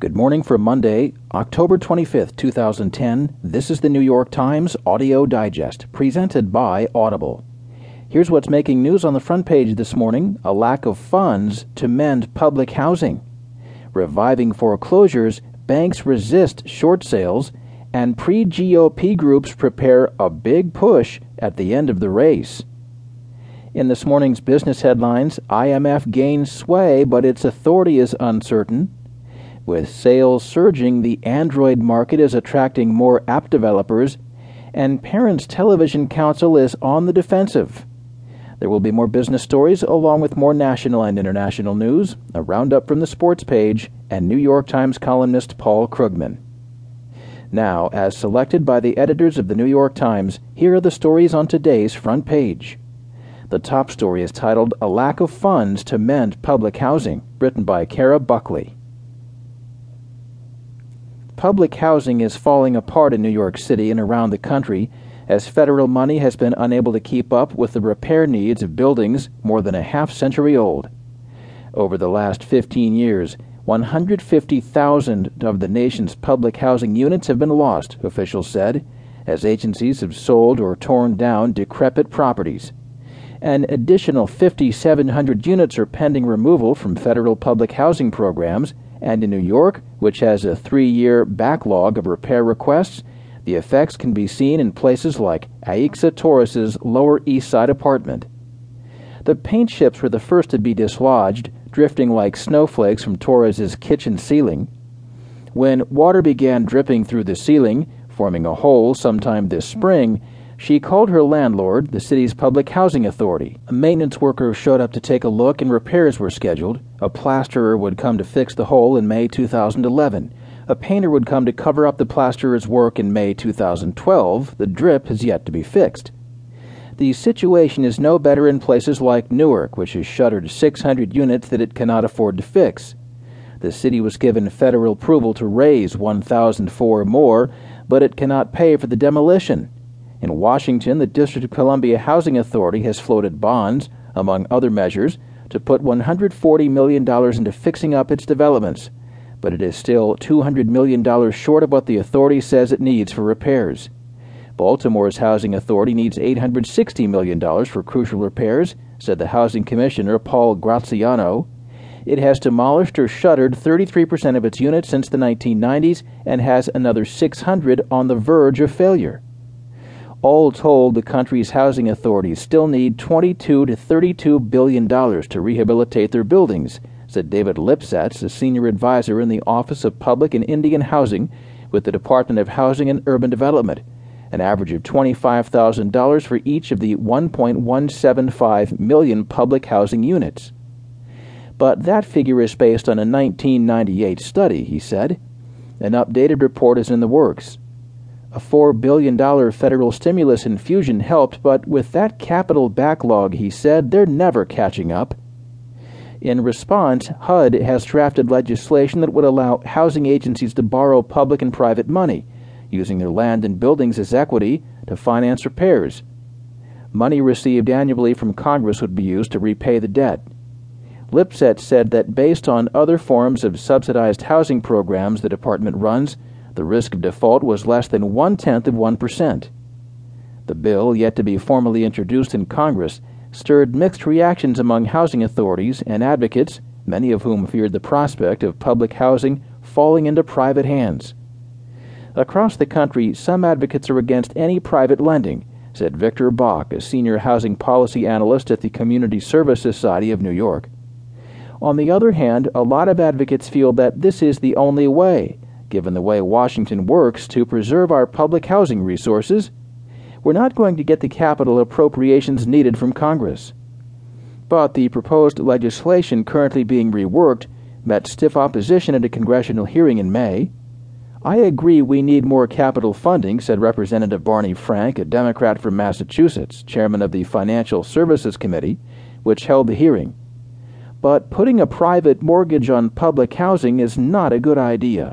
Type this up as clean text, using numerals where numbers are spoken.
Good morning from Monday, October 25th, 2010. This is the New York Times Audio Digest, presented by Audible. Here's what's making news on the front page this morning: a lack of funds to mend public housing, reviving foreclosures, banks resist short sales, and pre-GOP groups prepare a big push at the end of the race. In this morning's business headlines, IMF gains sway, but its authority is uncertain. With sales surging, the Android market is attracting more app developers, and Parents Television Council is on the defensive. There will be more business stories, along with more national and international news, a roundup from the sports page, and New York Times columnist Paul Krugman. Now, as selected by the editors of the New York Times, here are the stories on today's front page. The top story is titled "A Lack of Funds to Mend Public Housing," written by Cara Buckley. Public housing is falling apart in New York City and around the country as federal money has been unable to keep up with the repair needs of buildings more than a half-century old. Over the last 15 years, 150,000 of the nation's public housing units have been lost, officials said, as agencies have sold or torn down decrepit properties. An additional 5,700 units are pending removal from federal public housing programs, and in New York, which has a 3-year backlog of repair requests, the effects can be seen in places like Aixa Torres' Lower East Side apartment. The paint chips were the first to be dislodged, drifting like snowflakes from Torres' kitchen ceiling. When water began dripping through the ceiling, forming a hole sometime this spring, she called her landlord, the city's public housing authority. A maintenance worker showed up to take a look and repairs were scheduled. A plasterer would come to fix the hole in May 2011. A painter would come to cover up the plasterer's work in May 2012. The drip has yet to be fixed. The situation is no better in places like Newark, which has shuttered 600 units that it cannot afford to fix. The city was given federal approval to raise 1,004 more, but it cannot pay for the demolition. In Washington, the District of Columbia Housing Authority has floated bonds, among other measures, to put $140 million into fixing up its developments, but it is still $200 million short of what the authority says it needs for repairs. Baltimore's Housing Authority needs $860 million for crucial repairs, said the Housing Commissioner Paul Graziano. It has demolished or shuttered 33% of its units since the 1990s and has another 600 on the verge of failure. All told, the country's housing authorities still need $22 to $32 billion to rehabilitate their buildings, said David Lipsetz, a senior advisor in the Office of Public and Indian Housing with the Department of Housing and Urban Development, an average of $25,000 for each of the 1.175 million public housing units. But that figure is based on a 1998 study, he said. An updated report is in the works. A $4 billion federal stimulus infusion helped, but with that capital backlog, he said, they're never catching up. In response, HUD has drafted legislation that would allow housing agencies to borrow public and private money, using their land and buildings as equity to finance repairs. Money received annually from Congress would be used to repay the debt. Lipsetz said that based on other forms of subsidized housing programs the department runs, the risk of default was less than 0.1%. The bill, yet to be formally introduced in Congress, stirred mixed reactions among housing authorities and advocates, many of whom feared the prospect of public housing falling into private hands. Across the country, some advocates are against any private lending, said Victor Bach, a senior housing policy analyst at the Community Service Society of New York. On the other hand, a lot of advocates feel that this is the only way, given the way Washington works, to preserve our public housing resources. We're not going to get the capital appropriations needed from Congress. But the proposed legislation currently being reworked met stiff opposition at a congressional hearing in May. I agree we need more capital funding, said Representative Barney Frank, a Democrat from Massachusetts, chairman of the Financial Services Committee, which held the hearing. But putting a private mortgage on public housing is not a good idea.